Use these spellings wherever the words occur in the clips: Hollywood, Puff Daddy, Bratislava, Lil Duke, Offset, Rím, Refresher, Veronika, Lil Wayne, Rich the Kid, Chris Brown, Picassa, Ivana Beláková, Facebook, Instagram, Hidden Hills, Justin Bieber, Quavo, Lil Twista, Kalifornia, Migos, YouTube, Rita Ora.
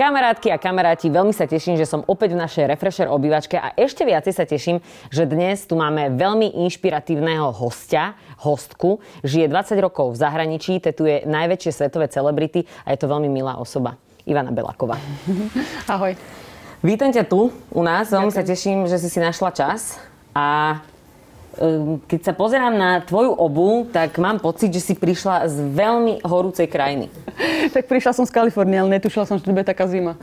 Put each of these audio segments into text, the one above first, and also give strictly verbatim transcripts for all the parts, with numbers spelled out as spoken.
Kamarátky a kamaráti, veľmi sa teším, že som opäť v našej Refresher obývačke a ešte viacej sa teším, že dnes tu máme veľmi inšpiratívneho hostia, hostku. Žije dvadsať rokov v zahraničí, tetuje najväčšie svetové celebrity a je to veľmi milá osoba. Ivana Beláková. Ahoj. Vítam ťa tu u nás, veľmi Ďakujem. Sa teším, že si si našla čas a keď sa pozerám na tvoju obuv, tak mám pocit, že si prišla z veľmi horúcej krajiny. Tak prišla som z Kalifornie, ale netušila som, že to bude taká zima.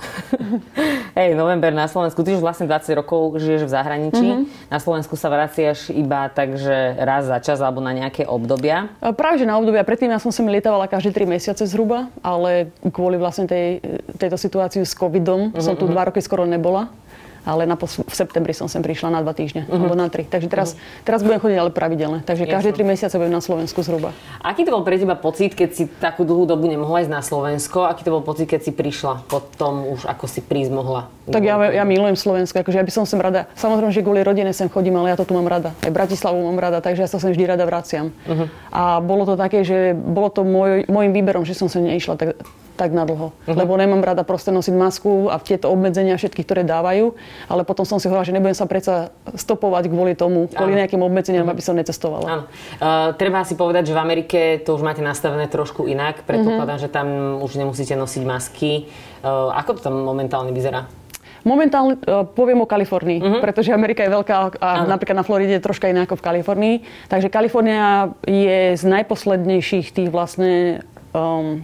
Hej, november na Slovensku. Ty už vlastne dvadsať rokov žiješ v zahraničí. Mm-hmm. Na Slovensku sa vraciaš iba tak, že raz za čas alebo na nejaké obdobia. Práve, že na obdobia. Predtým ja som sem lietávala každé tri mesiace zhruba, ale kvôli vlastne tej, tejto situácii s covidom mm-hmm. som tu dva roky skoro nebola. Ale na pos- v septembri som sem prišla na dva týždne, uh-huh. alebo na tri. Takže teraz, uh-huh. teraz budem chodiť ale pravidelne. Takže každé tri mesiace budem na Slovensku zhruba. Aký to bol pre teba pocit, keď si takú dlhú dobu nemohla ísť na Slovensko? Aký to bol pocit, keď si prišla potom už, ako si prísť mohla? Tak ja, ja milujem Slovensko. Akože ja by som sem rada. Samozrejme, že kvôli rodine sem chodím, ale ja to tu mám rada. Aj Bratislavu mám rada, takže ja sa sem vždy rada vraciam. Uh-huh. A bolo to také, že bolo to môj, môjim výberom, že som sem neišla tak, tak na dlho. Uh-huh. Lebo nemám rada proste nosiť masku a tieto obmedzenia všetky, ktoré dávajú. Ale potom som si hovorila, že nebudem sa predsa stopovať kvôli tomu, kvôli Áno. nejakým obmedzeniam, aby som necestovala. Áno. Uh, treba si povedať, že v Amerike to už máte nastavené trošku inak. Predpokladám, mm-hmm. že tam už nemusíte nosiť masky. Uh, ako to tam momentálne vyzerá? Momentálne uh, poviem o Kalifornii, uh-huh. pretože Amerika je veľká a uh-huh. napríklad na Floride je troška iná ako v Kalifornii. Takže Kalifornia je z najposlednejších tých vlastne, um,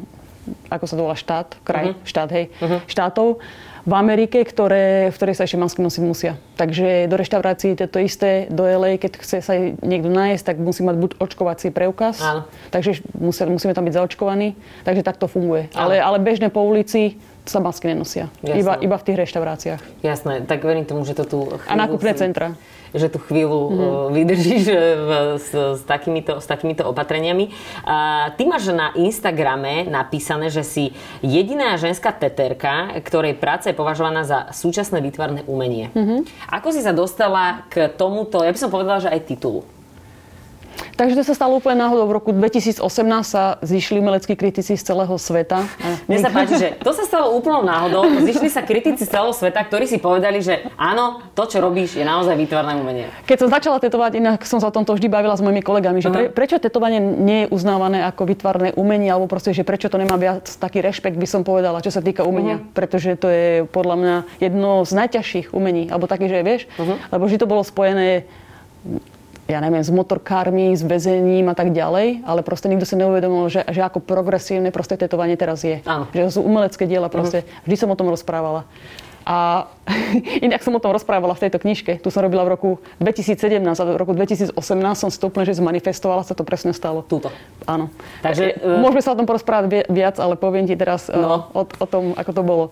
ako sa to volá, štát, kraj, uh-huh. štát, hej, uh-huh. štátov v Amerike, ktoré, v ktorej sa ešte masky nosiť musia. Takže do reštaurácií to je isté, do el ej, keď chce sa niekto nájsť, tak musí mať buď očkovací preukaz, Áno. takže musí, musíme tam byť zaočkovaní, takže tak to funguje. Ale, ale bežne po ulici sa masky nenosia, iba, iba v tých reštauráciách. Jasné, tak verím tomu, že to tu chvíľu... A nákupné centra. Že tu chvíľu mm-hmm. vydržíš v, s, s, takýmito, s takýmito opatreniami. A ty máš na Instagrame napísané, že si jediná ženská teterka, ktorej práca je považovaná za súčasné výtvarné umenie. Mm-hmm. Ako si sa dostala k tomuto, ja by som povedala, že aj titulu? Takže to sa stalo úplne náhodou. V roku dvetisícosemnásť sa zišli umeleckí kritici z celého sveta. Mne sa páči, že to sa stalo úplnou náhodou. Zišli sa kritici z celého sveta, ktorí si povedali, že áno, to, čo robíš, je naozaj výtvarné umenie. Keď som začala tetovať, inak som sa o tomto vždy bavila s mojimi kolegami, že pre, prečo tetovanie nie je uznávané ako výtvarné umenie, alebo proste, že prečo to nemá viac taký rešpekt, by som povedala, čo sa týka umenia. Uh-huh. Pretože to je podľa mňa jedno z najťažších umení, alebo také, že vieš, uh-huh. lebo že to bolo spojené ja neviem, s motorkármi, s väzením a tak ďalej, ale proste nikto sa neuvedomil, že, že ako progresívne proste tetovanie teraz je. Áno. Že to sú umelecké diela proste. Uh-huh. Vždy som o tom rozprávala. A inak som o tom rozprávala v tejto knižke. Tu som robila v roku dvetisícsedemnásť a v roku dvetisícosemnásť som si to úplne, že zmanifestovala, sa to presne stalo. Tuto. Áno. Takže, uh... môžeme sa o tom porozprávať viac, ale poviem ti teraz no. uh, o, o tom, ako to bolo.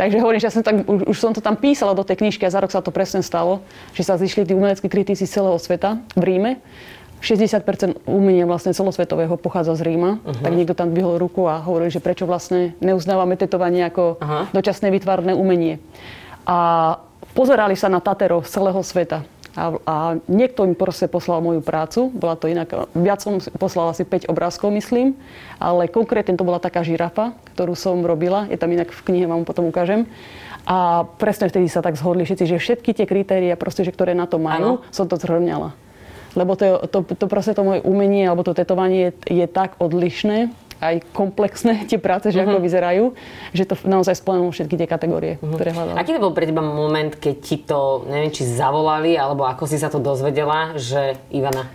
Takže hovorím, že ja som tak, už, už som to tam písala do tej knižky a za rok sa to presne stalo, že sa zišli tí umeleckí kritici z celého sveta v Ríme. šesťdesiat percent umenia vlastne celosvetového pochádza z Ríma, uh-huh. tak niekto tam dvihol ruku a hovoril, že prečo vlastne neuznávame tetovanie ako uh-huh. dočasné výtvarné umenie. A pozerali sa na taterov z celého sveta. A, a niekto im proste poslal moju prácu, bola to inak, viac som poslala asi päť obrázkov, myslím, ale konkrétne to bola taká žirafa, ktorú som robila, je tam inak v knihe, vám potom ukážem. A presne vtedy sa tak zhodli všetci, že všetky tie kritériá, proste, že ktoré na to majú, ano. Som to zhrňala. Lebo to, to, to proste to moje umenie, alebo to tetovanie je, je tak odlišné, aj komplexné tie práce, že uh-huh. ako vyzerajú, že to naozaj splnilo všetky tie kategórie, uh-huh. ktoré hľadala. Aký to bol pre teba moment, keď ti to, neviem, či zavolali, alebo ako si sa to dozvedela, že Ivana...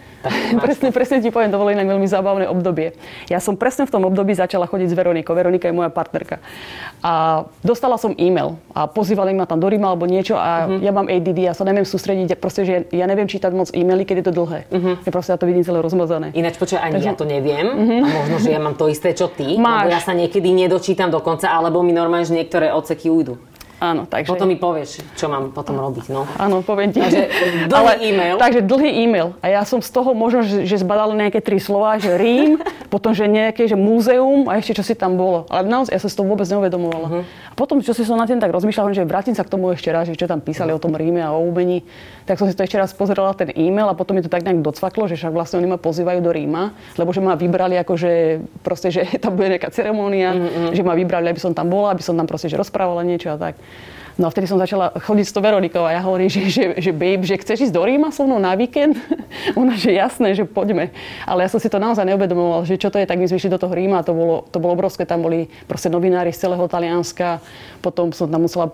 presne, presne ti poviem, to bolo inak veľmi zábavné obdobie. Ja som presne v tom období začala chodiť s Veronikou. Veronika je moja partnerka. A dostala som e-mail a pozývali ma tam do Ríma alebo niečo a uh-huh. ja mám á dé dé, ja sa neviem sústrediť, proste, že ja, ja neviem čítať moc e-maily, keď je to dlhé. Uh-huh. Ja proste ja to vidím celé rozmazané. Ináč počuj, ani takže... ja to neviem uh-huh. a možno, že ja mám to isté, čo ty, máš. Lebo ja sa niekedy nedočítam dokonca, alebo mi normálne, že niektoré odseky ujdu. Áno, takže... Potom mi povieš, čo mám potom robiť, no. Áno, poviem ti. Takže dlhý ale, e-mail. Takže dlhý e-mail. A ja som z toho možno, že, že zbadala nejaké tri slová, že Rím, potom, že nejaké, že múzeum a ešte čo si tam bolo. Ale naozaj, ja som si to vôbec neuvedomovala. Uh-huh. A potom, čo si som na tým tak rozmýšľala, že vrátim sa k tomu ešte raz, že čo tam písali o tom Ríme a o umení, tak som si to ešte raz pozerala ten e-mail a potom mi to tak nejak docvaklo, že však vlastne oni ma pozývajú do Ríma, lebo že ma vybrali akože proste, že tam bude nejaká ceremónia, uh-huh. že ma vybrali, aby som tam bola, aby som tam proste že rozprávala niečo a tak. No a vtedy som začala chodiť s to Veronikou a ja hovorím, že, že, že babe, že chceš ísť do Ríma so mnou na víkend? Ona, že jasné, že poďme. Ale ja som si to naozaj neuvedomoval, že čo to je, tak my sme išli do toho Ríma, to bolo, to bolo obrovské, tam boli proste novinári z celého Talianska, potom som tam musela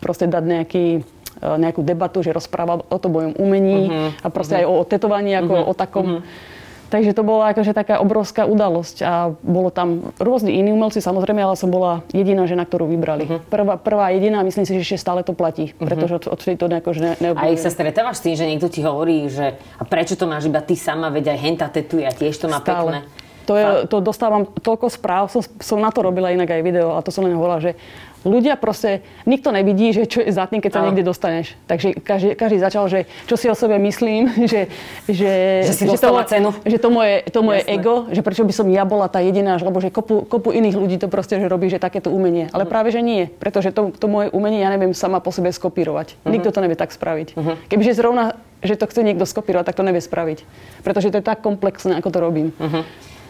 proste dať nejaký, nejakú debatu, že rozpráva o tom mojom umení uh-huh, a proste uh-huh. aj o tetovaní, ako uh-huh, o takom. Uh-huh. Takže to bola akože taká obrovská udalosť a bolo tam rôzni iní umelci, samozrejme, ale som bola jediná žena, ktorú vybrali. Uh-huh. Prvá, prvá jediná, myslím si, že ešte stále to platí, pretože od vtedy to neakože ne, neobuduje. A ich sa stretávaš s tým, že niekto ti hovorí, že a prečo to máš iba ty sama, veď aj henta tetuje a tiež to má stále. Pekné. To, je, to dostávam toľko správ, som, som na to robila inak aj video a to som len hovorila, že ľudia proste, nikto nevidí, že čo je za tým, keď sa niekde dostaneš. Takže každý, každý začal, že čo si o sebe myslím, že, že, že, si že, to, cenu. že to moje, to moje ego, že prečo by som ja bola tá jediná, lebo že kopu, kopu iných ľudí to proste že robí, že takéto umenie. Ale práve, že nie. Pretože to, to moje umenie ja neviem sama po sebe skopírovať. Uh-huh. Nikto to nevie tak spraviť. Uh-huh. Kebyže zrovna, že to chce niekto skopírovať, tak to nevie spraviť. Pretože to je tak komplexné, ako to robím. Uh-huh.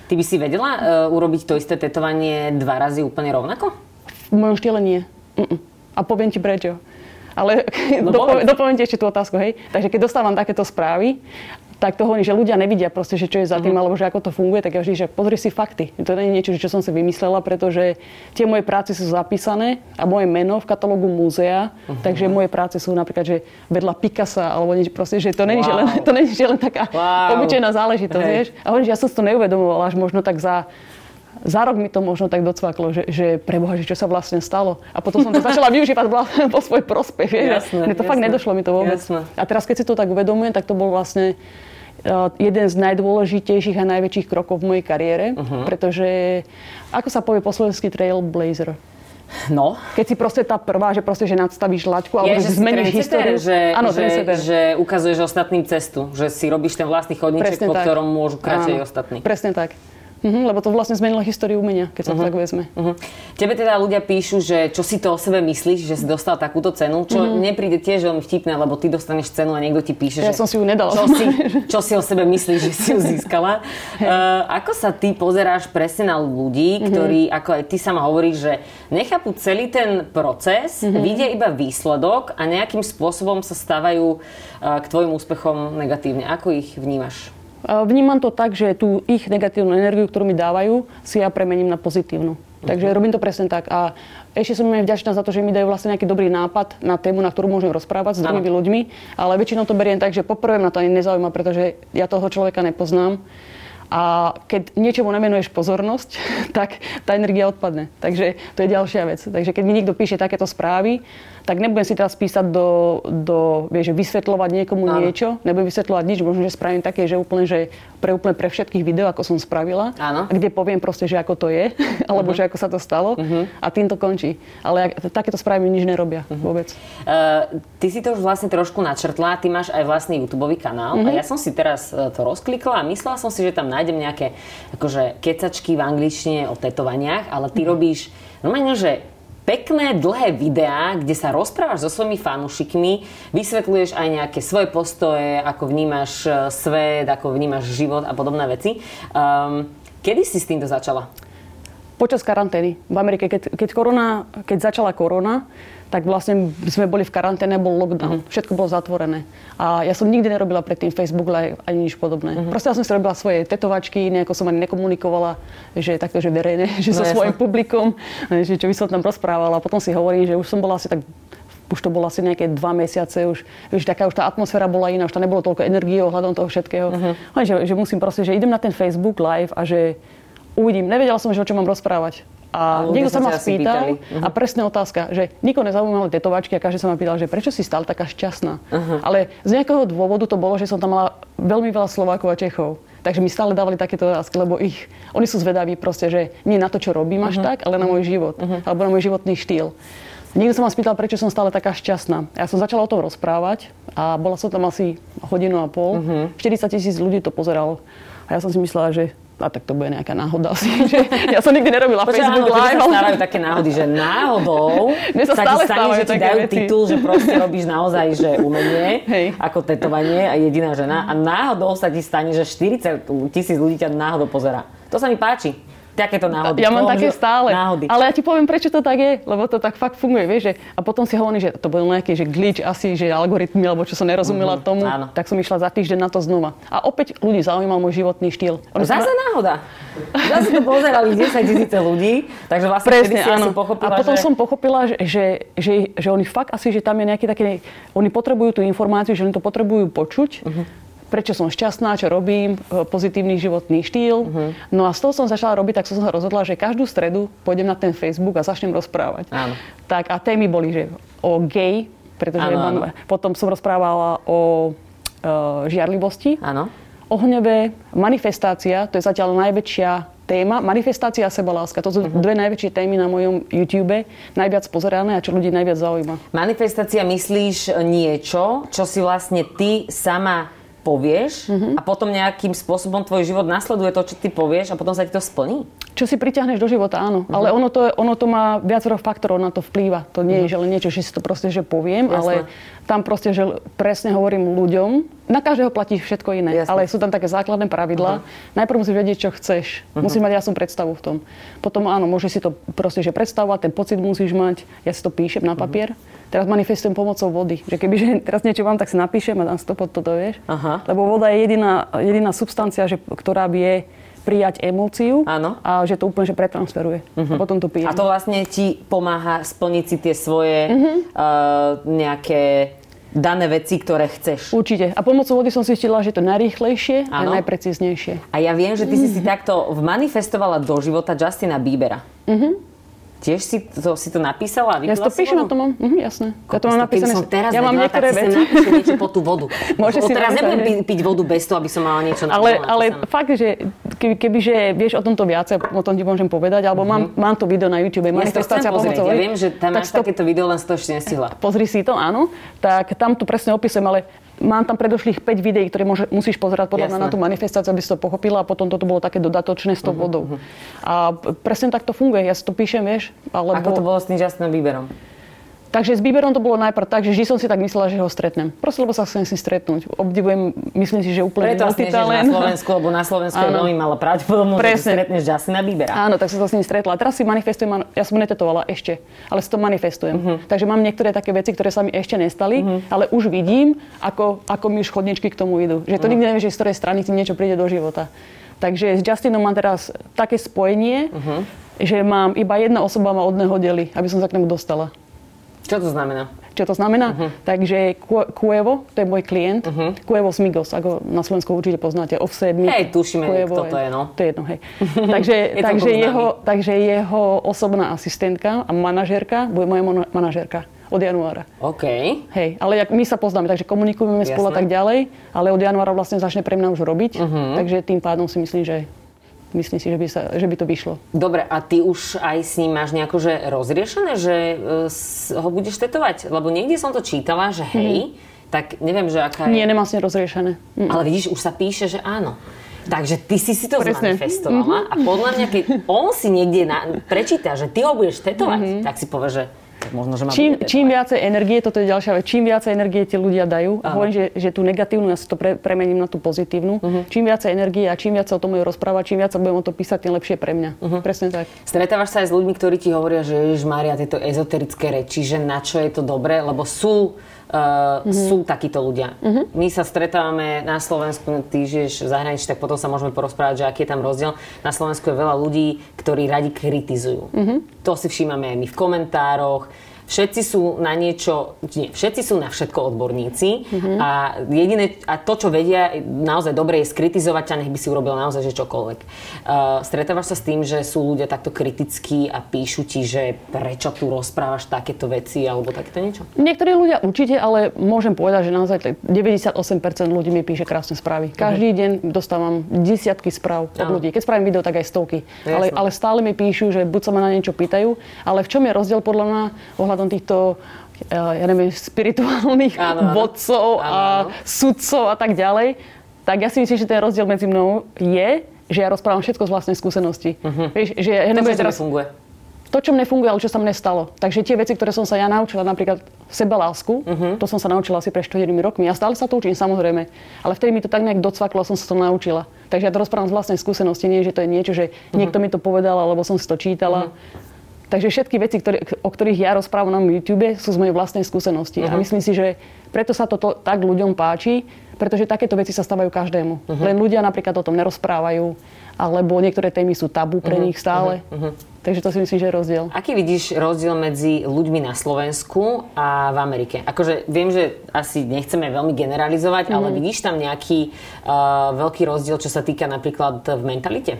Ty by si vedela uh, urobiť to isté tetovanie dva razy úplne rovnako? V mojom štýle nie. Mm-mm. A poviem ti prečo. Ale no, dopoviem, dopoviem ti ešte tú otázku, hej. Takže keď dostávam takéto správy, tak to hovorím, že ľudia nevidia proste, že čo je za tým, mm-hmm. alebo že ako to funguje, tak ja vždy, že pozri si fakty. To nie je niečo, čo som si vymyslela, pretože tie moje práce sú zapísané a moje meno v katalógu múzea, mm-hmm. takže moje práce sú napríklad, že vedľa Picassa, alebo niečo proste, že to nie je wow. len, len taká wow. obyčajná záležitosť, hey. Vieš. A hovorím, že ja som si to neuvedomovala až možno tak za... Za rok mi to možno tak docvaklo, že, že preboha, že čo sa vlastne stalo. A potom som to začala využívať po svoj prospech. Jasné, to jasné, fakt nedošlo mi to vôbec. Jasné. A teraz, keď si to tak uvedomujem, tak to bol vlastne jeden z najdôležitejších a najväčších krokov v mojej kariére. Uh-huh. Pretože, ako sa povie po slovensky trailblazer? No. Keď si proste tá prvá, že proste, že nadstavíš laťku alebo že zmeníš históriu. Že, áno, že, že ukazuješ ostatným cestu. Že si robíš ten vlastný chodníček, po ktorom môžu kráčať ostatní. Presne tak. Uh-huh, lebo to vlastne zmenilo históriu umenia, keď sa uh-huh. to tak vezme. Uh-huh. Tebe teda ľudia píšu, že čo si to o sebe myslíš, že si dostal takúto cenu, čo uh-huh. nepríde tiež veľmi vtipné, lebo ty dostaneš cenu a niekto ti píše, ja že som si ju nedala. Čo, si, čo si o sebe myslíš, že si ju získala. Hey. Uh, ako sa ty pozeráš presne na ľudí, ktorí, uh-huh. ako aj ty sama hovoríš, že nechápu celý ten proces, uh-huh. vidia iba výsledok a nejakým spôsobom sa stávajú uh, k tvojim úspechom negatívne. Ako ich vnímaš? Vnímam to tak, že tú ich negatívnu energiu, ktorú mi dávajú, si ja premením na pozitívnu. Takže robím to presne tak. A ešte som im vďačná za to, že mi dajú vlastne nejaký dobrý nápad na tému, na ktorú môžem rozprávať s druhými ľuďmi. Ale väčšinou to beriem tak, že poprvé ma to ani nezaujíma, pretože ja toho človeka nepoznám. A keď niečomu nemenuješ pozornosť, tak tá energia odpadne. Takže to je ďalšia vec. Takže keď mi niekto píše takéto správy, tak nebudem si teraz písať do, do vieš, vysvetľovať niekomu áno. niečo, nebudem vysvetľovať nič, možno, že spravím také, že úplne, že pre úplne pre všetkých video, ako som spravila, áno. kde poviem proste, že ako to je, alebo uh-huh. že ako sa to stalo uh-huh. a tým to končí. Ale takéto správy nič nerobia uh-huh. vôbec. Uh, ty si to už vlastne trošku načrtla, ty máš aj vlastný YouTube-ový kanál uh-huh. a ja som si teraz to rozklikla a myslela som si, že tam nájdem nejaké akože kecačky v angličtine o tetovaniach, ale ty robíš normálne, že pekné, dlhé videá, kde sa rozprávaš so svojimi fanúšikmi, vysvetľuješ aj nejaké svoje postoje, ako vnímaš svet, ako vnímaš život a podobné veci. Um, kedy si s týmto začala? Počas karantény. V Amerike, keď, keď, korona, keď začala korona, tak vlastne sme boli v karanténe, bol lockdown. Uh-huh. Všetko bolo zatvorené. A ja som nikdy nerobila predtým Facebook Live ani nič podobné. Uh-huh. Proste ja som si robila svoje tetovačky, nejako som ani nekomunikovala, že takto, že verejne, že no, so ja svojím som... publikom, že čo by som tam rozprávala. A potom si hovorím, že už som bola asi tak... Už to bolo asi nejaké dva mesiace, už, vieš, taká už tá atmosféra bola iná, už tam nebolo toľko energie ohľadom toho všetkého. Uh-huh. A že, že musím proste, že idem na ten Facebook Live a že... Uvidím. Nevedela som, že o čom mám rozprávať. A, a niekto sa ma spýtal uh-huh. a presná otázka, že nikoho nezaujímali tetovačky a každý sa ma pýtal, že prečo si stále taká šťastná. Uh-huh. Ale z nejakého dôvodu to bolo, že som tam mala veľmi veľa Slovákov a Čechov. Takže mi stále dávali takéto otázky, lebo ich, oni sú zvedaví proste, že nie na to, čo robím uh-huh. až tak, ale na môj život. Uh-huh. Alebo na môj životný štýl. Niekto sa ma spýtal, prečo som stále taká šťastná. Ja som začala o tom rozprávať a bola som tam asi hodinu a pol. Mm-hmm. štyridsať tisíc ľudí to pozeralo a ja som si myslela, že a tak to bude nejaká náhoda asi, že ja som nikdy nerobila Počuva, Facebook áno, Live. Počuva, áno, sa stávajú také náhody, že náhodou sa, sa ti stane, že ti dajú vety. Titul, že proste robíš naozaj, že umenie, hej. Ako tetovanie a jediná žena a náhodou sa ti stane, že štyridsať tisíc ľudí ťa náhodou pozerá. To sa mi páči. Takéto náhody. Ja mám Môžu také stále. Náhody. Ale ja ti poviem, prečo to tak je, lebo to tak fakt funguje, vieš, že a potom si hovorím, že to bol nejaký, že glitch asi, že algoritmy, alebo čo som nerozumela tomu, mm-hmm, tak som išla za týždeň na to znova. A opäť ľudí zaujímal môj životný štýl. Ono zase ma... náhoda. Zase to pozerali desaťtisíc ľudí, takže vlastne presne, si som pochopila, a potom že... som pochopila, že, že, že, že oni fakt asi, že tam je nejaký taký, oni potrebujú tú informáciu, že oni to potrebujú počuť. Mm-hmm. Prečo som šťastná, čo robím, pozitívny životný štýl. Uh-huh. No a z toho som začala robiť, tak som sa rozhodla, že každú stredu pôjdem na ten Facebook a začnem rozprávať. Áno. Tak a témy boli, že o gay, pretože áno, áno. Potom som rozprávala o e, žiarlivosti, áno. O hneve, manifestácia, to je zatiaľ najväčšia téma, manifestácia a sebaláska. To sú uh-huh. dve najväčšie témy na mojom YouTube, najviac pozerané a čo ľudí najviac zaujíma. Manifestácia, myslíš niečo, čo si vlastne ty sama povieš mm-hmm. a potom nejakým spôsobom tvoj život nasleduje to, čo ty povieš a potom sa ti to splní? Čo si pritiahneš do života, áno. Mm-hmm. Ale ono to, ono to má viacero faktorov, na to vplýva. To nie mm-hmm. je, že niečo, že si to proste, že poviem, jasné. Ale tam proste, že presne hovorím ľuďom. Na každého platí všetko iné, jasné. Ale sú tam také základné pravidlá. Uh-huh. Najprv musíš vedieť, čo chceš. Uh-huh. Musíš mať jasnú predstavu v tom. Potom áno, môžeš si to proste, že predstavovať, ten pocit musíš mať. Ja si to píšem na papier. Uh-huh. Teraz manifestujem pomocou vody. Že kebyže teraz niečo mám, tak si napíšem a dám si to pod toto, vieš. Uh-huh. Lebo voda je jediná, jediná substancia, že, ktorá vie prijať emóciu a že to úplne že pretransferuje. Uh-huh. A potom to pijeme. A to vlastne ti pomáha splniť si tie svoje uh-huh. uh, nejaké dané veci, ktoré chceš. Určite. A pomocou vody som si zistila, že to najrýchlejšie ano. A najprecíznejšie. A ja viem, že ty mm-hmm. si si takto manifestovala do života Justina Biebera. Mhm. Tiež si to, si to napísala a vypila si vodu? Ja to píšem, na to mám. Mhm, jasné. Ja to mám napísané. Keby som teraz ja vedela, tak si napíšem niečo po tú vodu. Môže si teraz nebudem piť vodu bez toho, aby som mala niečo napísané. Ale, ale fakt, že kebyže vieš o tomto viacej, o tom ti môžem povedať, alebo mám, mám to video na YouTube. Ja to chcem pozrieť. Ja viem, že tam máš takéto video, len si to ešte nestihla. Pozri si to, áno. Tak tam to presne opisujem, ale mám tam predošlých päť videí, ktoré môže, musíš pozerať podľa mňa na tú manifestáciu, aby si to pochopila a potom toto bolo také dodatočné s tou uh-huh, vodou. Uh-huh. A presne tak to funguje. Ja si to píšem, vieš. Alebo... Ako to bolo s tým Justinom Bieberom? Takže s Bieberom to bolo najprv tak, že vždy som si tak myslela, že ho stretnem. Proste, lebo sa chcem si stretnúť. Obdivujem, myslím si, že úplne multitalent. Preto na Slovensku, lebo na Slovensku je veľmi malá pravdepodobnosť, že stretneš Justina Biebera. Áno, tak som sa s ním stretla. Teraz si manifestujem, ja som netetovala ešte, ale si to manifestujem. Uh-huh. Takže mám niektoré také veci, ktoré sa mi ešte nestali, uh-huh. ale už vidím, ako, ako mi už chodničky k tomu idú. Že to uh-huh. nikdy nevieš, že z ktorej strany ti niečo príde do života. Takže s Justinom mám teraz také spojenie, uh-huh. že mám iba jedna osoba ma od neho delí, aby som sa k nemu dostala. Čo to znamená? Čo to znamená? Uh-huh. Takže Quavo, to je môj klient. Uh-huh. Quavo z Migos, ako na Slovensku určite poznáte. Offset, Migos. Hej, tušíme, Quavo, kto to je, no. To je jedno, hej. takže, je takže, jeho, takže jeho osobná asistentka a manažérka bude moja manažérka od januára. OK. Hej, ale my sa poznáme, takže komunikujeme jasné. spolu a tak ďalej, ale od januára vlastne začne pre mňa už robiť, uh-huh. takže tým pádom si myslím, že... Myslím si, že by, sa, že by to vyšlo. Dobre, a ty už aj s ním máš nejako že rozriešené, že e, ho budeš tetovať? Lebo niekde som to čítala, že hej, mm. tak neviem, že aká je... Nie, nemám s ním rozriešené. Mm. Ale vidíš, už sa píše, že áno. Takže ty si si to presne. zmanifestovala mm-hmm. a podľa mňa, keď on si niekde na, prečíta, že ty ho budeš tetovať, mm-hmm. tak si povie, že možno, že má čím, čím viacej energie, toto je ďalšia vec, čím viacej energie ti ľudia dajú, a hovorím, že, že tú negatívnu, ja si to pre, premením na tú pozitívnu, uh-huh. čím viacej energie a čím viac sa o tom budem rozprávať, čím viac sa budem o to písať, tým lepšie pre mňa. Uh-huh. Presne tak. Stretávaš sa aj s ľuďmi, ktorí ti hovoria, že ježišmária, tieto ezoterické reči, že na čo je to dobré, lebo sú... Uh, mm-hmm. sú takíto ľudia. Mm-hmm. My sa stretávame na Slovensku, ty žiješ v zahraničí, tak potom sa môžeme porozprávať, že aký je tam rozdiel. Na Slovensku je veľa ľudí, ktorí radi kritizujú. Mm-hmm. To si všímame aj my v komentároch. Všetci sú na niečo, nie, všetci sú na všetko odborníci mm-hmm. a jediné, a to, čo vedia naozaj dobre, je skritizovať a nech by si urobil naozaj že čokoľvek. Uh, stretávaš sa s tým, že sú ľudia takto kritickí a píšu ti, že prečo tu rozprávaš takéto veci alebo takéto niečo? Niektorí ľudia určite, ale môžem povedať, že naozaj deväťdesiatosem percent ľudí mi píše krásne správy. Každý mm-hmm. deň dostávam desiatky správ od ľudí. Keď spravím video, tak aj stovky. Ale, ale stále mi píšu, že buď sa ma na niečo pýtajú, ale v čom je rozdiel podľa mňa ohľadom týchto ja neviem, spirituálnych áno, vodcov áno, áno. a sudcov a tak ďalej, tak ja si myslím, že ten rozdiel medzi mnou je, že ja rozprávam všetko z vlastnej skúsenosti. Uh-huh. Vieš, že ja neviem, to, čo teraz... nefunguje. To, čo mne funguje, ale čo sa mne stalo. Takže tie veci, ktoré som sa ja naučila, napríklad sebalásku, uh-huh. to som sa naučila asi pre štyri rokmi. Ja stále sa to učím, samozrejme. Ale vtedy mi to tak nejak docvaklo, som sa to naučila. Takže ja to rozprávam z vlastnej skúsenosti, nie že to je niečo, že uh-huh. niekto mi to povedal, alebo som si to čítala. Uh-huh. Takže všetky veci, ktoré, o ktorých ja rozprávam na YouTube, sú z mojej vlastnej skúsenosti. Uh-huh. A myslím si, že preto sa to tak ľuďom páči, pretože takéto veci sa stávajú každému. Uh-huh. Len ľudia napríklad o tom nerozprávajú, alebo niektoré témy sú tabu pre uh-huh. nich stále. Uh-huh. Takže to si myslím, že je rozdiel. Aký vidíš rozdiel medzi ľuďmi na Slovensku a v Amerike? Akože viem, že asi nechceme veľmi generalizovať, uh-huh. ale vidíš tam nejaký uh, veľký rozdiel, čo sa týka napríklad v mentalite?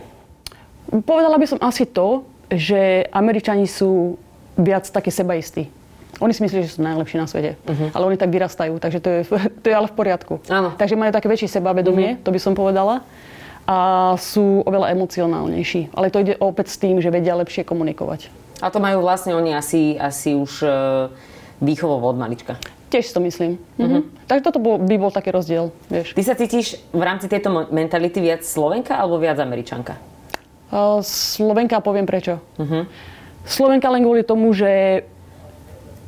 Povedala by som asi to, že Američani sú viac také sebaistí. Oni si myslí, že sú najlepší na svete, uh-huh. ale oni tak vyrastajú, takže to je, to je ale v poriadku. Áno. Takže majú také väčšie sebavedomie, uh-huh. to by som povedala, a sú oveľa emocionálnejší. Ale to ide opäť s tým, že vedia lepšie komunikovať. A to majú vlastne oni asi, asi už výchovovo od malička. Tiež to myslím. Uh-huh. Takže toto by bol taký rozdiel, vieš. Ty sa cítiš v rámci tejto mentality viac Slovenka alebo viac Američanka? Slovenka, poviem prečo. Uh-huh. Slovenka len kvôli tomu, že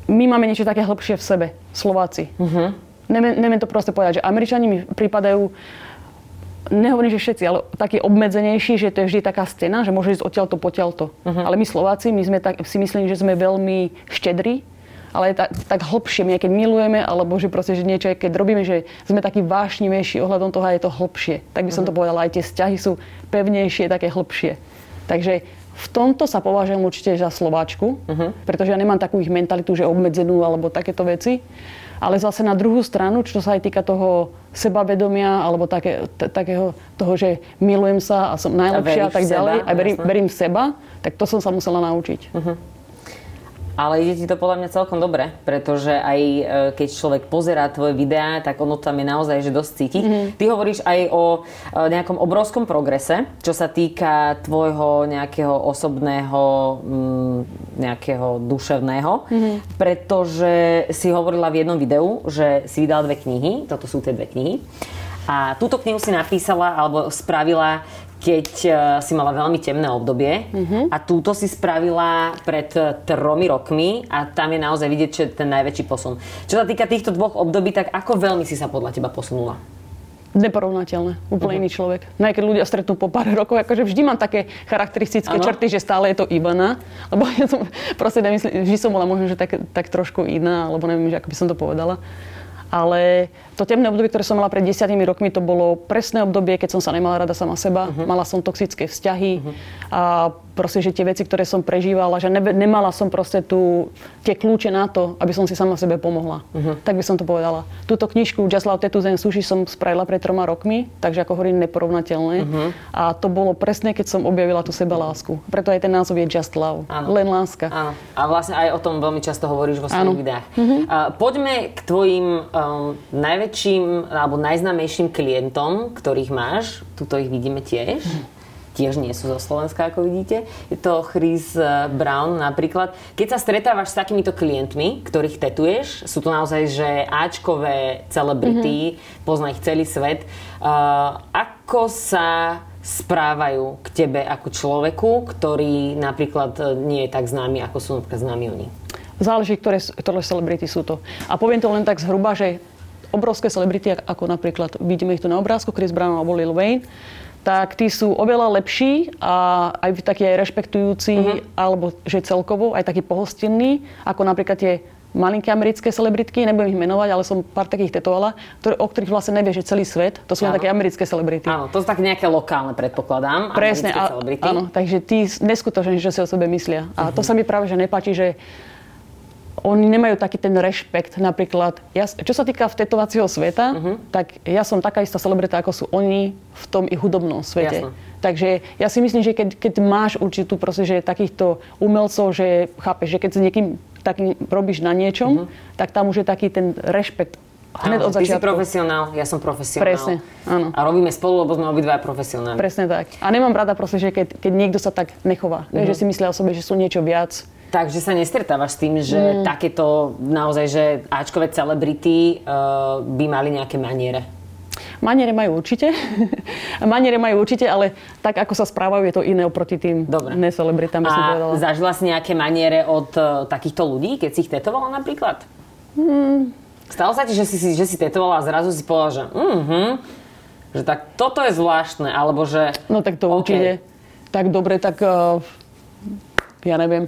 my máme niečo také hlbšie v sebe, Slováci. Uh-huh. Neviem, neviem to proste povedať, že Američani mi pripadajú, nehovorím, že všetci, ale takí obmedzenejší, že to je vždy taká stena, že môže ísť odtiaľto potiaľto. Uh-huh. Ale my Slováci, my sme tak, si myslím, že sme veľmi štedrí, ale tak, tak hlbšie. My keď milujeme, alebo že proste, že niečo, keď robíme, že sme takí vášnivejší ohľadom toho a je to hlbšie. Tak by som to povedala, aj tie vzťahy sú pevnejšie, také hlbšie. Takže v tomto sa považujem určite za Slováčku, uh-huh. pretože ja nemám takú ich mentalitu, že obmedzenú alebo takéto veci. Ale zase na druhú stranu, čo sa aj týka toho sebavedomia, alebo také, t- takého toho, že milujem sa a som najlepšia a, a tak ďalej, seba, a verím, verím v seba, tak to som sa musela naučiť. Uh-huh. Ale ide ti to podľa mňa celkom dobre, pretože aj keď človek pozerá tvoje videá, tak ono tam je naozaj že dosť cítiť. Mm-hmm. Ty hovoríš aj o nejakom obrovskom progrese, čo sa týka tvojho nejakého osobného, nejakého duševného, mm-hmm. pretože si hovorila v jednom videu, že si vydala dve knihy, toto sú tie dve knihy. A túto knihu si napísala alebo spravila, keď si mala veľmi temné obdobie uh-huh. a túto si spravila pred tromi rokmi a tam je naozaj vidieť, čo je ten najväčší posun. Čo sa týka týchto dvoch období, tak ako veľmi si sa podľa teba posunula? Neporovnateľné. Úplne uh-huh. iný človek. No aj keď ľudia stretnú po pár rokov, akože vždy mám také charakteristické ano. Črty, že stále je to Ivana. Lebo ja som proste nemyslím, vždy som bola možno, že tak, tak trošku iná, alebo neviem, že ako by som to povedala. Ale to temné obdobie, ktoré som mala pred desiatimi rokmi, to bolo presné obdobie, keď som sa nemala rada sama seba. Uh-huh. Mala som toxické vzťahy uh-huh. a proste, že tie veci, ktoré som prežívala, že nebe, nemala som proste tu tie kľúče na to, aby som si sama sebe pomohla. Uh-huh. Tak by som to povedala. Túto knižku Just Love Tattoo and Sushi som spravila pred troma rokmi, takže ako hovorím, neporovnateľné. Uh-huh. A to bolo presné, keď som objavila tú sebalásku. Preto aj ten názov je Just Love. Áno. Len láska. Áno. A vlastne aj o tom veľmi často hovoríš vo svojich videách. Uh-huh. Uh, poďme k tvojim um, najväčším alebo najznámejším klientom, ktorých máš, tuto ich vidíme tiež, tiež nie sú zo Slovenska, ako vidíte, je to Chris Brown napríklad. Keď sa stretávaš s takýmito klientmi, ktorých tetuješ, sú to naozaj že áčkové celebrity, mm-hmm. pozná ich celý svet, uh, ako sa správajú k tebe ako človeku, ktorý napríklad nie je tak známy, ako sú napríklad známi oni? Záleží, ktoré, ktoré celebrity sú to. A poviem to len tak zhruba, že obrovské celebrity, ako napríklad vidíme ich tu na obrázku, Chris Brown alebo Lil Wayne, tak tí sú oveľa lepší a aj takí aj rešpektujúci, uh-huh. alebo že celkovo aj takí pohostinní, ako napríklad tie malinké americké celebritky, nebudem ich menovať, ale som pár takých tetovala, ktoré, o ktorých vlastne nevie, že celý svet, to sú len také americké celebrity. Áno, to sú tak nejaké lokálne, predpokladám, presne, americké celebrity. Áno, takže tí neskutočne, že si o sebe myslia. A uh-huh. to sa mi práve že nepáči, že oni nemajú taký ten rešpekt, napríklad, ja, čo sa týka vtetovacieho sveta, uh-huh. tak ja som taká istá celebrita, ako sú oni v tom i hudobnom svete. Jasne. Takže ja si myslím, že keď, keď máš určitú proste, že takýchto umelcov, že chápeš, že keď s niekým takým robíš na niečom, uh-huh. tak tam už je taký ten rešpekt. Hneď od začiatku. Ty si profesionál, ja som profesionál. Presne, áno. A robíme spolu, lebo sme obidvaja profesionáli. Presne tak. A nemám rada proste, že keď, keď niekto sa tak nechová, uh-huh. že si myslia o sebe, že sú niečo viac. Takže sa nestretávaš s tým, že mm. takéto naozaj, že áčkové celebrity uh, by mali nejaké maniere? Maniere majú určite. Maniere majú určite, ale tak, ako sa správajú, je to iné oproti tým necelebritám. A zažila si nejaké maniere od uh, takýchto ľudí, keď si ich tetovala napríklad? Mm. Stalo sa ti, že si, že si tetovala a zrazu si povedala, že mm-hmm, že tak toto je zvláštne, alebo že... No tak to okay. Určite. Tak dobre, tak uh, ja neviem...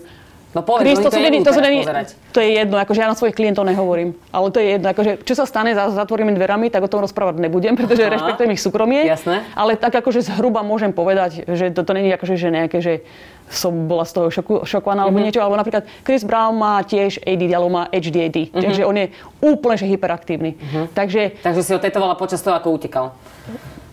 No povedz, to, to, to, to je jedno, akože ja na svojich klientov nehovorím, ale to je jedno, akože čo sa stane za zatvorenými dverami, tak o tom rozprávať nebudem, pretože aha, rešpektujem ich súkromie. Jasné. Ale tak akože zhruba môžem povedať, že to, to nie je akože že nejaké, že som bola z toho šoku, šokovaná alebo mm-hmm. niečo, alebo napríklad Chris Brown má tiež á dé dé, alebo má há dé á dé, mm-hmm. takže on je úplne že hyperaktívny. Mm-hmm. Takže, takže si ho tetovala počas toho, ako utekal.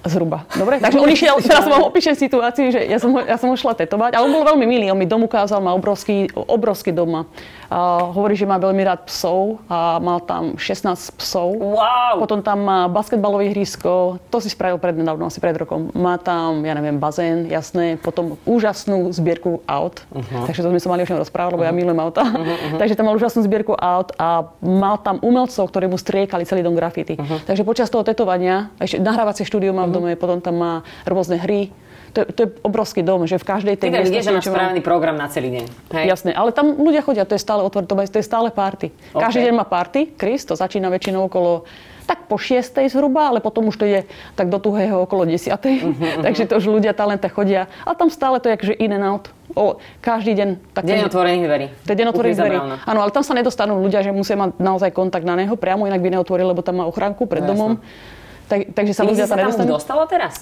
Zhruba. Dobre? Takže on išiel, teraz vám opíšem situáciu, že ja som, ho, ja som ho šla tetovať. A on bol veľmi milý, on mi dom ukázal, má obrovský, obrovský dom. Uh, hovorí, že má veľmi rád psov a mal tam šestnásť psov. Wow! Potom tam má basketbalové ihrisko, to si spravil prednedávno, asi pred rokom. Má tam, ja neviem, bazén, jasné, potom úžasnú zbierku aut. Uh-huh. Takže to sme sa mali už rozprávať, lebo uh-huh. ja milujem auta. Uh-huh, uh-huh. Takže tam mal úžasnú zbierku aut a mal tam umelcov, ktorí mu striekali celý dom grafity. Uh-huh. Takže počas toho tetovania, ešte nahrávacie štúdio má v dome, potom tam má rôzne hry. To je, to je obrovský dom, že v každej tej miestnosti... Ty tam ideš, že máš správny program na celý deň. Hej. Jasné, ale tam ľudia chodia, to je stále otvorené, to je stále party. Okay. Každý deň má party, Chris, to začína väčšinou okolo tak po šiestej zhruba, ale potom už to je tak do tuhého okolo desiatej. Uh-huh, takže to už ľudia talenta chodia. Ale tam stále to je akože in and out. O, každý deň. Tak deň otvorených dverí. To je deň otvorených dverí. Áno, ale tam sa nedostanú ľudia, že musia mať naozaj kontakt na neho priamo, inak by neotvoril, lebo tam má ochránku pred no, domom. Tak, takže sa ľudia tam nedostanú. Ty si sa tam už dostala teraz?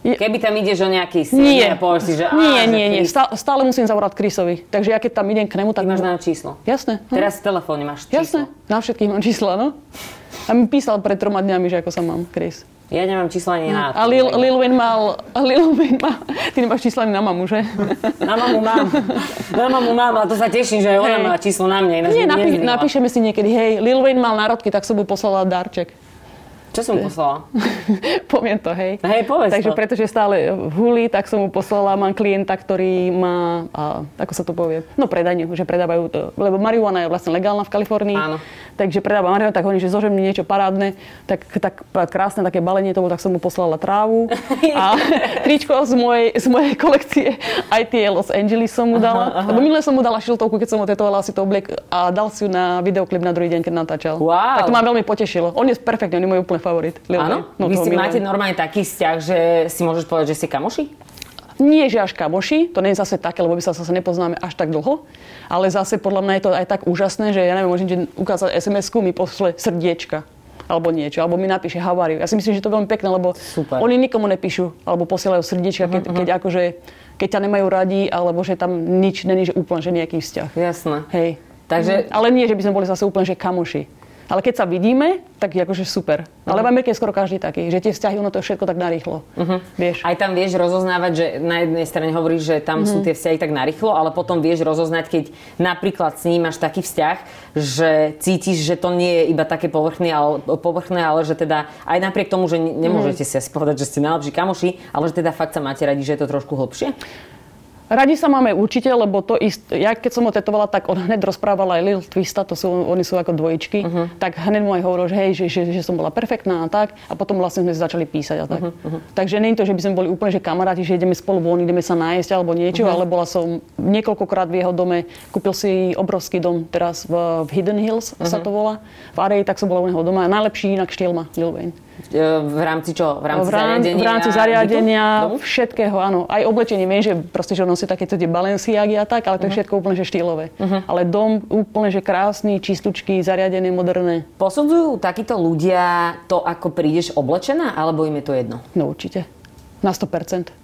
Keby tam ideš o nejaký sieň a povieš si, že... Á, nie, nie, nie. Stále, stále musím zavolať Chrisovi. Takže ja keď tam idem k nemu, tak... Ty máš na číslo. Jasné. Hm. Teraz v telefóne máš číslo. Jasné. Na všetkých mám čísla, no. A mi písal pred troma dňami, že ako sa mám, Chris. Ja nemám čísla ani na... A Lil, Lil Wayne mal... A Lil Wayne mal... Ty nemáš čísla ani na mamu, že? Na mamu mám. Na mamu mám, ale to sa teším, že ona hey. Má číslo na mňa. Nie, napí, napíšeme si niekedy. Hej, Lil Wayne mal národky, tak som mu poslala darček. Čo som mu poslala? Poviem to, hej. Hej, povedz. Takže pretože stále v huli, tak som mu poslala. Mám klienta, ktorý má, a, ako sa to povie, no predanie, že predávajú to. Lebo marihuana je vlastne legálna v Kalifornii. Áno. Takže predáva marihuana, tak hovorí, že zožem niečo parádne. Tak, tak krásne také balenie to bolo, tak som mu poslala trávu. A tričko z mojej, z mojej kolekcie. Aj tie Los Angeles som mu dala. Aha, aha. Lebo minule som mu dala šiltovku, keď som ho tetovala, si to obliek. A dal si ju na videoklip na druhý deň, keď natáčal. Wow. Tak to ma veľmi potešilo. On je perfektný, on je môj úplne favorit. Áno? No, vy si máte normálne taký vzťah, že si môžeš povedať, že ste kamoši? Nie, že až kamoši, to nie je zase také, lebo by sa zase nepoznáme až tak dlho, ale zase podľa mňa je to aj tak úžasné, že ja neviem, môžem ti ukázať es em esku, mi pošle srdiečka alebo niečo, alebo mi napíše how are you. Ja si myslím, že to je veľmi pekné, lebo super. Oni nikomu nepíšu, alebo posielajú srdiečka, uh-huh, keď, uh-huh. keď akože, keď ťa nemajú radi, alebo že tam nič není, že úplne že nejaký vzťah. Jasné. Hej. Takže... Ale nie, že by sme boli zase úplne že kamoši. Ale keď sa vidíme, tak je akože super. Ale v Amerike je skoro každý taký, že tie vzťahy, ono to je všetko tak narýchlo. Uh-huh. Vieš. Aj tam vieš rozoznávať, že na jednej strane hovoríš, že tam uh-huh. sú tie vzťahy tak narýchlo, ale potom vieš rozoznať, keď napríklad s ním máš taký vzťah, že cítiš, že to nie je iba také povrchné, ale, povrchné, ale že teda aj napriek tomu, že nemôžete uh-huh. si asi povedať, že ste najlepší kamoši, ale že teda fakt sa máte radi, že je to trošku hlbšie. Radi sa máme určite, lebo to ist... ja keď som ho tetovala, tak on hneď rozprával aj Lil Twista, to sú, oni sú ako dvojičky, uh-huh. tak hneď mu aj hovoril, že hej, že, že, že som bola perfektná a tak, a potom vlastne sme začali písať a tak. Uh-huh. Takže nie je to, že by sme boli úplne že kamaráti, že ideme spolu von, ideme sa nájsť alebo niečo, uh-huh. ale bola som niekoľkokrát v jeho dome, kúpil si obrovský dom teraz v, v Hidden Hills, uh-huh. sa to volá, v Areji, tak som bola u neho doma, najlepší inak štiel ma Lil Wayne. V rámci čo? V rámci, v rám, zariadenia, v rámci zariadenia, všetkého, áno. Aj oblečenie, viem, že proste, že nosí takéto tie Balenciagy a tak, ale to uh-huh. je všetko úplne že štýlové. Uh-huh. Ale dom úplne že krásny, čistúčky, zariadené, moderné. Posudzujú takíto ľudia to, ako prídeš oblečená, alebo im je to jedno? No určite. Na sto percent.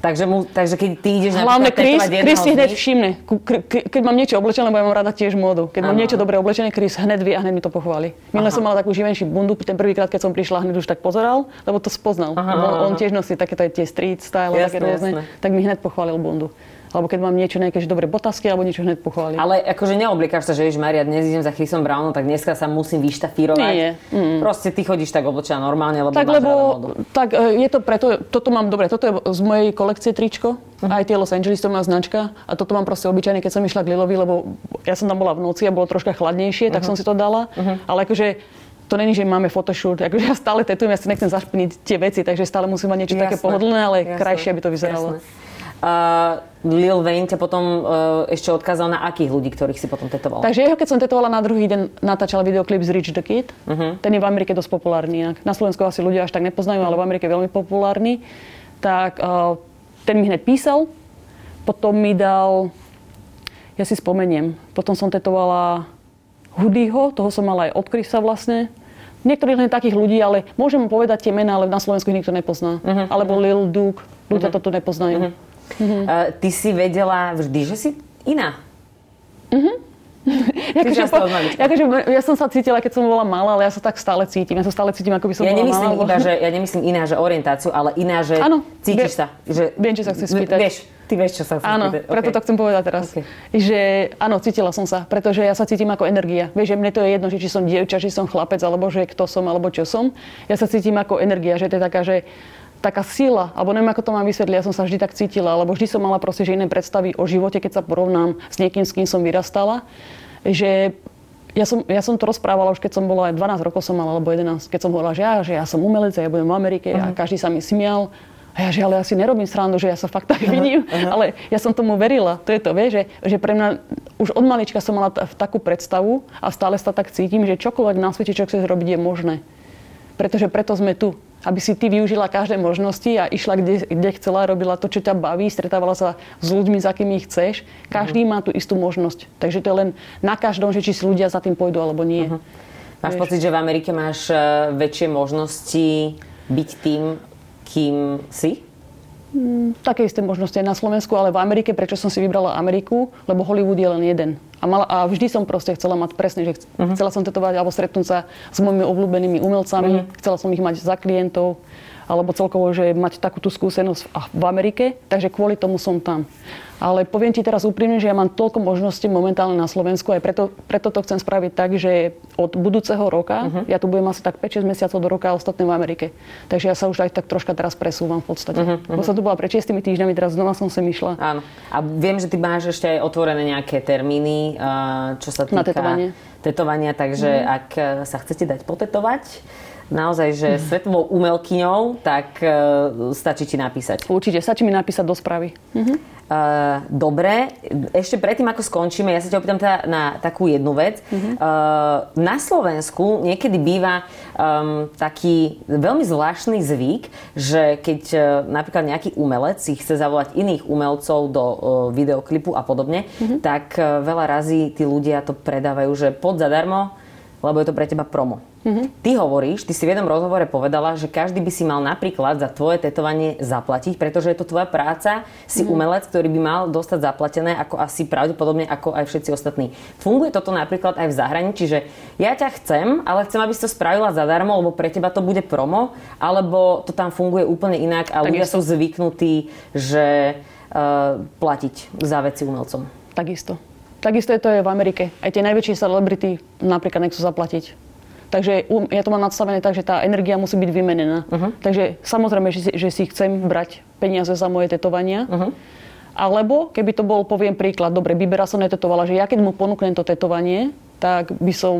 Takže, mu, takže keď ty ideš hlavne Chris, Chris si hneď všimne. Keď mám niečo oblečené, lebo ja mám rada tiež módu. Keď ano. Mám niečo dobre oblečené, Chris hneď vie a hneď mi to pochváli. Minule som mala takú živenší bundu, ten prvýkrát, keď som prišla, hneď už tak pozeral, lebo to spoznal. Aha, lebo aha, on aha. tiež nosí takéto tie street style, jasne, také rôzne, jasne. Tak mi hneď pochválil bundu. Alebo keď mám niečo, nejaké dobre botasky, alebo niečo hneď pochválim. Ale akože neoblikáš sa, že vieš, Maria, dnes idem za Chrisom Brownom, tak dneska sa musím vyštafírovať. Nie, nie. Proste ty chodíš tak oblečená normálne, lebo tak, máš lebo, rada modu. Tak je to preto, toto mám dobre, toto je z mojej kolekcie tričko, uh-huh. aj tie Los Angeles, to má značka a toto mám proste obyčajne, keď som išla k Lilovi, lebo ja som tam bola v noci a bolo troška chladnejšie, uh-huh. tak som si to dala, uh-huh. ale akože to není, že máme photoshoot. Akože ja stále tetujem, ja si nechcem zašpiniť tie veci, takže stále musím mať niečo jasné, také pohodlné, ale jasné, krajšie, aby to vyzeralo. Uh, Lil Wayne ťa potom uh, ešte odkázal na akých ľudí, ktorých si potom tetovala? Takže jeho, keď som tetovala, na druhý deň natáčala videoklip z Rich the Kid. Uh-huh. Ten je v Amerike dosť populárny. Inak. Na Slovensku asi ľudia až tak nepoznajú, ale v Amerike je veľmi populárny. Tak uh, ten mi hneď písal. Potom mi dal... Ja si spomeniem. Potom som tetovala... Hoodieho, toho som mala aj od Chrisa vlastne. Niektorých len takých ľudí, ale môžem povedať tie mená, ale na Slovensku ich nikto nepozná. Uh-huh. Alebo Lil Duke, ľudia uh-huh. toto nepoznajú. Uh-huh. Uh-huh. Uh, ty si vedela vždy, že si iná. Uh-huh. Akože, po, akože, ja som sa cítila, keď som bola malá, ale ja sa tak stále cítim. Ja sa stále cítim, ako by som ja bola malá. Iba, že, ja nemyslím iná, že orientáciu, ale iná, že ano, cítiš vie, sa. Že, viem, čo sa chceš spýtať. Vieš. Ty vieš, čo sa chcem áno, pýtať. Preto okay. to chcem povedať teraz. Okay. Že áno, cítila som sa, pretože ja sa cítim ako energia. Vieš, že mne to je jedno, že či som dievča, či som chlapec, alebo že kto som, alebo čo som. Ja sa cítim ako energia, že to je taká, že taká sila, alebo neviem, ako to mám vysvetliť, ja som sa vždy tak cítila, alebo vždy som mala proste, že iné predstavy o živote, keď sa porovnám s niekým, s kým som vyrastala, že ja som, ja som to rozprávala už, keď som bola, dvanásť rokov som mala, alebo jedenásť, keď som hovorila, že ja, že ja som umelec, ja budem v Amerike uh-huh. a každý sa mi smial. A ja, že ale ja si nerobím srandu, že ja sa fakt tak vidím, uh-huh, uh-huh. ale ja som tomu verila. To je to, vie, že, že pre mňa už od malička som mala t- takú predstavu a stále sa tak cítim, že čokoľvek na svete, čo chceš robiť, je možné. Pretože preto sme tu, aby si ty využila každé možnosti a išla kde, kde chcela, robila to, čo ťa baví, stretávala sa s ľuďmi, za kým ich chceš. Každý uh-huh. má tú istú možnosť. Takže to je len na každom, že či si ľudia za tým pôjdu alebo nie. Uh-huh. Máš vieš? Pocit, že v Amerike máš uh, väčšie možnosti byť tým, kým si? Mm, také isté možnosti aj na Slovensku, ale v Amerike, prečo som si vybrala Ameriku? Lebo Hollywood je len jeden. A, mala, a vždy som proste chcela mať presne, že chc- uh-huh. chcela som tetovať alebo stretnúť sa s mojimi obľúbenými umelcami, uh-huh. chcela som ich mať za klientov, alebo celkovo, že mať takúto skúsenosť v Amerike, takže kvôli tomu som tam. Ale poviem ti teraz úprimne, že ja mám toľko možností momentálne na Slovensku, aj preto, preto to chcem spraviť tak, že od budúceho roka, uh-huh. ja tu budem asi tak päť šesť mesiacov do roka a ostatné v Amerike. Takže ja sa už aj tak troška teraz presúvam v podstate. Uh-huh, uh-huh. Bo sa tu bola pred šiestimi týždňami, teraz znova som sem išla. Áno. A viem, že ty máš ešte aj otvorené nejaké termíny, čo sa týka tetovania. tetovania, takže uh-huh. ak sa chcete dať potetovať, naozaj, že svetovou umelkyňou, tak uh, stačí ti napísať. Určite, stačí mi napísať do správy. Uh-huh. Uh, dobre, ešte predtým, ako skončíme, ja sa ťa opýtam teda na takú jednu vec. Uh-huh. Uh, na Slovensku niekedy býva um, taký veľmi zvláštny zvyk, že keď uh, napríklad nejaký umelec si chce zavolať iných umelcov do uh, videoklipu a podobne, uh-huh. tak uh, veľa razy tí ľudia to predávajú, že poď zadarmo, lebo je to pre teba promo. Mm-hmm. Ty hovoríš, ty si v jednom rozhovore povedala, že každý by si mal napríklad za tvoje tetovanie zaplatiť, pretože je to tvoja práca, si mm-hmm. umelec, ktorý by mal dostať zaplatené, ako asi pravdepodobne, ako aj všetci ostatní. Funguje toto napríklad aj v zahraničí, že ja ťa chcem, ale chcem, aby si to spravila zadarmo, lebo pre teba to bude promo, alebo to tam funguje úplne inak a tak ľudia isto. Sú zvyknutí, že uh, platiť za veci umelcom. Takisto. Takisto je to aj v Amerike. Aj tie najväčšie celebrity napríklad nechcú zaplatiť. Takže ja to mám nadstavené tak, že tá energia musí byť vymenená. Uh-huh. Takže samozrejme, že si, že si chcem brať peniaze za moje tetovania. Uh-huh. Alebo keby to bol, poviem príklad, dobre, Biebera som netetovala, že ja keď mu ponúknem to tetovanie, tak by som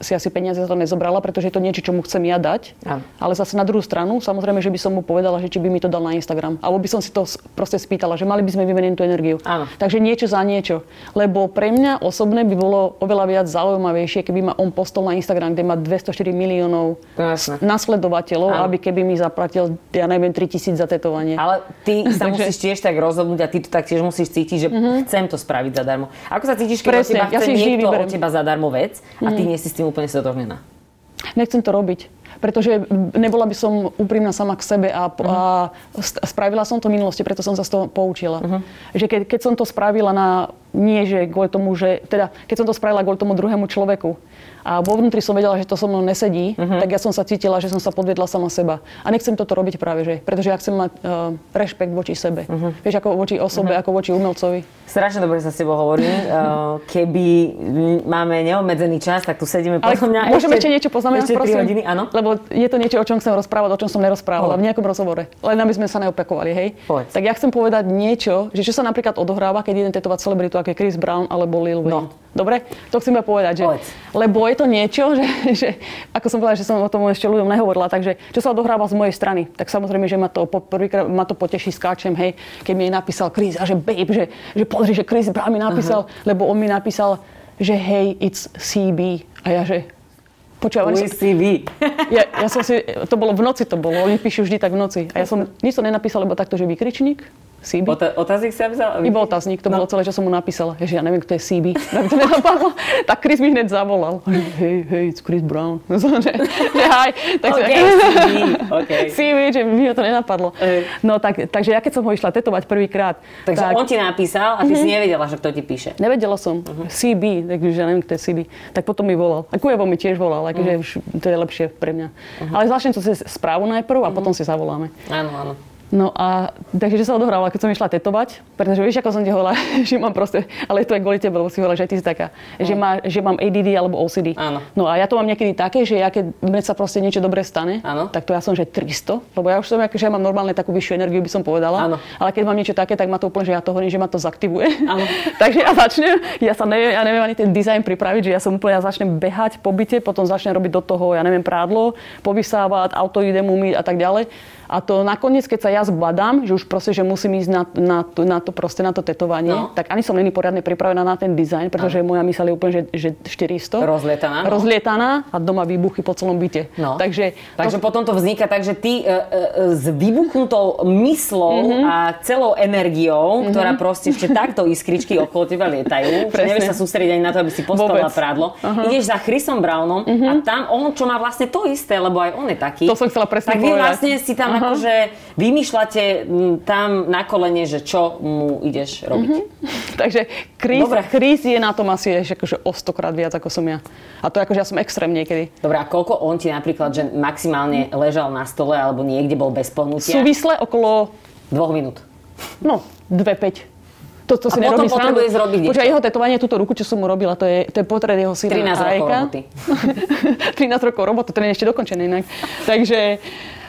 si asi peniaze za to nezobrala, pretože je to niečo, čo mu chcem ja dať. Uh-huh. Ale zase na druhú stranu, samozrejme, že by som mu povedala, že či by mi to dal na Instagram. Alebo by som si to proste spýtala, že mali by sme vymeniť tú energiu. Uh-huh. Takže niečo za niečo. Lebo pre mňa osobne by bolo oveľa viac zaujímavejšie, keby ma on postol na Instagram, kde má dvestoštyri miliónov uh-huh. nasledovateľov, uh-huh. aby keby mi zaplatil, ja neviem, tri tisíc za tetovanie. Ale ty sa takže... musíš tiež tak rozhodnúť a ty to tak tiež musíš cítiť, že uh-huh. chcem to spraviť zadarmo. Ako sa cítiš, keď od teba chce niekto od teba zadarmo vec a ty nie si s tým úplne stotožnená? Nechcem to robiť. Pretože nebola by som úprimná sama k sebe a, uh-huh. a spravila som to v minulosti, preto som sa z toho poučila. Uh-huh. Že keď, keď som to spravila na... Nie, že kvôli tomu, že... Teda, keď som to spravila kvôli tomu druhému človeku a vo vnútri som vedela, že to so mnou nesedí, uh-huh. tak ja som sa cítila, že som sa podvedla sama seba. A nechcem toto robiť práve, že? Pretože ja chcem mať uh, rešpekt voči sebe. Uh-huh. Vieš, ako voči osobe, uh-huh. ako voči umelcovi. Strašne dobre sa s tebou hovorím. Uh, keby máme neobmedzený čas, tak tu sedíme podľa mňa ešte... Môžeme ešte niečo poznamenať, ešte prosím? tri hodiny, áno. Lebo je to niečo, o čom chcem rozprávať, o čom som nerozprávala v nejakom rozhovore. Len aby sme sa neopakovali, hej? Poď. Tak ja chcem povedať niečo, že čo sa napríklad odohráva, keď jeden tetovať celebritu, ako je Chris Brown alebo Lil Wayne. No. Dobre? To chcem povedať, že... Poď. Lebo je to niečo, že, že ako som povedala, že som o tom ešte ľuďom nehovorila, takže čo sa odohráva z mojej strany, tak samozrejme, že ma to poprvýkrát ma to poteší, skáčem, hej, keď mi napísal Chris a že babe, že, že pozri, že Chris Brown mi napísal, aha. lebo on mi napísal, že hej, it's C B a ja že počúva, oni si vy. Ja, ja som si, to bolo v noci, to bolo, oni píšu vždy tak v noci. A ja som nič to nenapísal, lebo takto, že vykričník, C B. Ota, otáznik si napísal? Iba otáznik, to no. bolo celé, čo som mu napísala. Ježi, ja neviem, kto je C B. To nenapadlo. Tak Chris mi hneď zavolal. Hej, hej, it's Chris Brown. No som, že, že hi. Tak okay, C B. Okay. C B, že mi ho to nenapadlo. Uh. No tak, takže ja keď som ho išla tetovať prvýkrát. Takže tak, on ti napísal a ty uh-huh. si nevedela, že kto ti píše. Nevedela som. Uh-huh. C B, takže ja neviem, kto je C B. Tak potom mi volal. A Quavo mi tiež volal. Takže mm. to je lepšie pre mňa. Uh-huh. Ale zvláštne to si správu najprv a uh-huh. potom si zavoláme. Áno, áno. No a takže sa odohrávala, keď som išla tetovať, pretože vieš, ako som ti hovorila, že mám proste, ale to je kvôli tebe, lebo si hovorila, že aj ty si taká, uh-huh. že, má, že mám á dé dé alebo ó cé dé. Áno. No a ja to mám niekedy také, že ja keď mne sa proste niečo dobré stane, áno. tak to ja som, že tristo, lebo ja už som, že ja mám normálne takú vyššiu energiu, by som povedala, áno. ale keď mám niečo také, tak ma to úplne, že ja to hovorím, že ma to zaktivuje. Áno. Takže ja začnem, ja sa neviem, ja neviem ani ten dizajn pripraviť, že ja som úplne, ja začnem behať po byte, potom začnem robiť do toho, ja neviem, prádlo, povysávať, auto idem umyť a tak ďalej. A to nakoniec, keď sa ja zbadám, že už proste, že musím ísť na, na, to, na, to, proste, na to tetovanie, no. tak ani som není poriadne pripravená na ten dizajn, pretože no. moja myseľ je úplne, že, že štyristo. Rozlietaná. No. Rozlietaná a doma výbuchy po celom byte. No. Takže, takže to... potom to vzniká tak, že ty e, e, s vybuchnutou myslou mm-hmm. a celou energiou, mm-hmm. ktorá proste ešte takto iskričky okolo teba lietajú, nevieš sa sústrediť ani na to, aby si postavila prádlo. Aha. Ideš za Chrisom Brownom mm-hmm. a tam on, čo má vlastne to isté, lebo aj on je taký. To som chcela presne tak povedať. Vlastne si tam akože vymýšľate tam na kolene, že čo mu ideš robiť. Mm-hmm. Takže Chris, Chris je na tom asi akože o stokrát viac ako som ja. A to akože ja som extrém niekedy. Dobre, a koľko on ti napríklad, že maximálne ležal na stole alebo niekde bol bez pohnutia? Súvisle okolo... Dvoch minút. No, dve, päť. To, to si a potom potrebuje ísť robiť niečo. Počkaj, jeho tetovanie, túto ruku, čo som mu robila, to je, to je portrét jeho syna. trinásť rokov roboty. trinásť rokov roboty, to je ešte dokončené inak. Takže...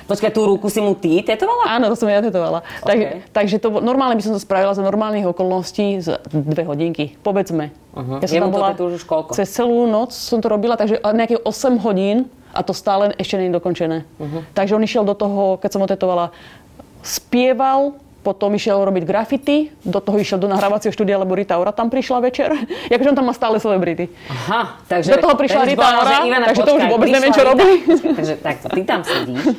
Počkaj, tú ruku si mu ty tetovala? Áno, to som ja tetovala. Okay. Tak, takže to, normálne by som to spravila za normálnych okolností za dve hodinky, povedzme. Uh-huh. Ja som tam bola už koľko? Cez celú noc som to robila, takže nejakých osem hodín a to stále ešte nie je dokončené. Uh-huh. Takže on išiel do toho, keď som ho tetovala, spieval, potom išiel robiť graffiti, do toho išiel do nahrávacieho štúdia, lebo Rita Ora tam prišla večer. Jakože on tam má stále celebrity. Aha, takže... Do toho prišla Rita Ora, takže to už vôbec neviem, čo robí. Takže takto, ty tam sedíš.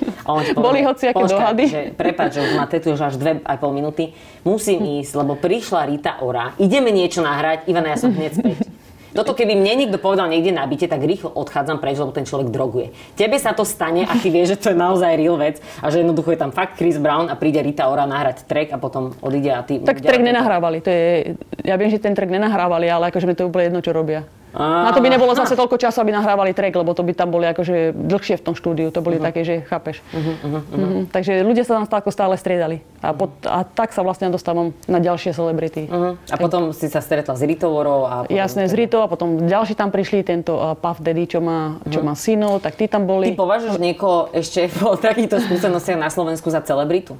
Boli hociaké dohady. Prepáč, že už ma tetuješ až dve aj pol minúty. Musím ísť, lebo prišla Rita Ora. Ideme niečo nahrať. Ivana, ja som hneď späť. Toto, keby mne niekto povedal niekde na byte, tak rýchlo odchádzam preč, lebo ten človek droguje. Tebe sa to stane a ty vieš, že to je naozaj real vec a že jednoducho je tam fakt Chris Brown a príde Rita Ora nahrať track a potom odíde a ty... Tak track nenahrávali, to je... Ja viem, že ten track nenahrávali, ale akože mi to je úplne jedno, čo robia. A... Na to by nebolo zase toľko času, aby nahrávali track, lebo to by tam boli akože dlhšie v tom štúdiu. To boli uh-huh. také, že chápeš. Uh-huh, uh-huh, uh-huh. Uh-huh. Takže ľudia sa tam tako stále striedali. A, pot- a tak sa vlastne dostávam na ďalšie celebrity. Uh-huh. A tak... potom si sa stretla s Ritou Orou a potom... Jasné, s Ritou a potom ďalší tam prišli, tento uh, Puff Daddy, čo má, uh-huh. čo má synov, tak tí tam boli. Ty považuješ niekoho ešte po takýchto skúsenostiach na Slovensku za celebritu?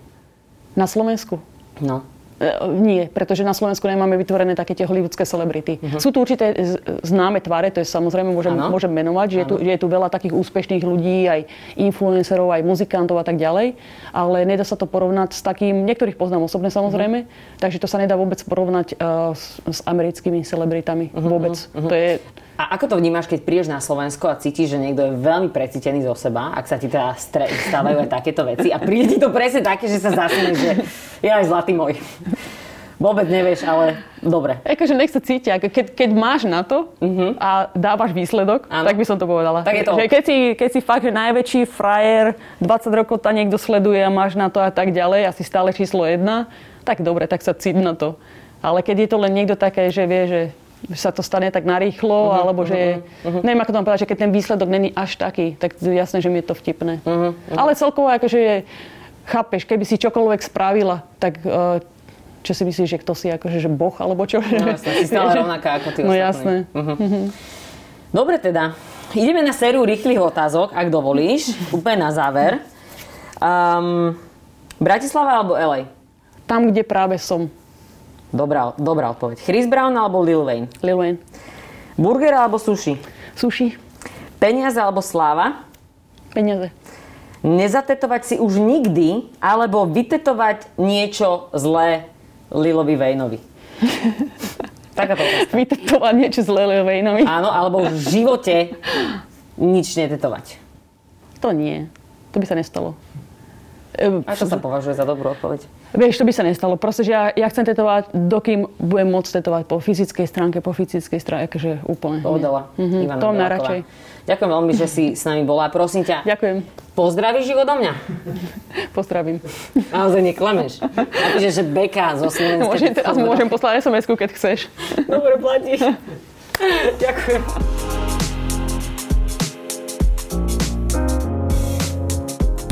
Na Slovensku? No. Nie, pretože na Slovensku nemáme vytvorené také tie hollywoodské celebrity. Uh-huh. Sú tu určité známe tváre, to je samozrejme, môžem, môžem menovať, že je, tu, že je tu veľa takých úspešných ľudí, aj influencerov, aj muzikantov a tak ďalej, ale nedá sa to porovnať s takým, niektorých poznám osobne samozrejme, uh-huh. takže to sa nedá vôbec porovnať uh, s, s americkými celebritami, uh-huh. vôbec. Uh-huh. To je... A ako to vnímaš, keď prídeš na Slovensko a cítiš, že niekto je veľmi precítený zo seba, ak sa ti teda stre- stávajú aj takéto veci a príde ti to presne také, že sa zasmieš, že ja aj zlatý môj. Vôbec nevieš, ale Dobre. Akože nech sa cítia. Keď, keď máš na to uh-huh. a dávaš výsledok, áno. tak by som to povedala. Tak je to. Že keď, si, keď si fakt že najväčší frajer, dvadsať rokov ta niekto sleduje a máš na to a tak ďalej a si stále číslo jedna, tak dobre, tak sa cít na to. Ale keď je to len niekto také, že vie, že sa to stane tak narýchlo, uh-huh, alebo že uh-huh. neviem, ako to mám povedať, že keď ten výsledok není až taký, tak jasné, že mi je to vtipné. Uh-huh, uh-huh. Ale celkovo akože chápeš, keby si čokoľvek spravila, tak uh, čo si myslíš, že kto si akože, že boh, alebo čo? No jasné, si stále rovnaká ako ty ostatní. No jasné. Uh-huh. Uh-huh. Dobre teda, ideme na sériu rýchlych otázok, ak dovolíš, úplne na záver. Um, Bratislava alebo el ej? Tam, kde práve som. Dobrá, dobrá odpoveď. Chris Brown alebo Lil Wayne? Lil Wayne. Burger alebo sushi? Sushi. Peniaze alebo sláva? Peniaze. Nezatetovať si už nikdy, alebo vytetovať niečo zlé Lilovi Wayneovi? Taká to otázka. Vytetovať niečo zlé Lilovi Wayneovi? Áno, alebo v živote nič netetovať. To nie. To by sa nestalo. A čo sa považuje za dobrú odpoveď? Vieš, to by sa nestalo. Proste, že ja, ja chcem tetovať, dokým budem môcť tetovať po fyzickej stránke, po fyzickej stránke, akože úplne. Povedala mm-hmm. Ivana Beláková. Ďakujem veľmi, že si s nami bola. Prosím ťa. Ďakujem. Pozdravíš ich odo mňa? Pozdravím. Naozaj neklameš. Takže, že beka zo Slovenska. Môžem, teraz môžem poslať es em esku, keď chceš. Dobre, platí. Ďakujem.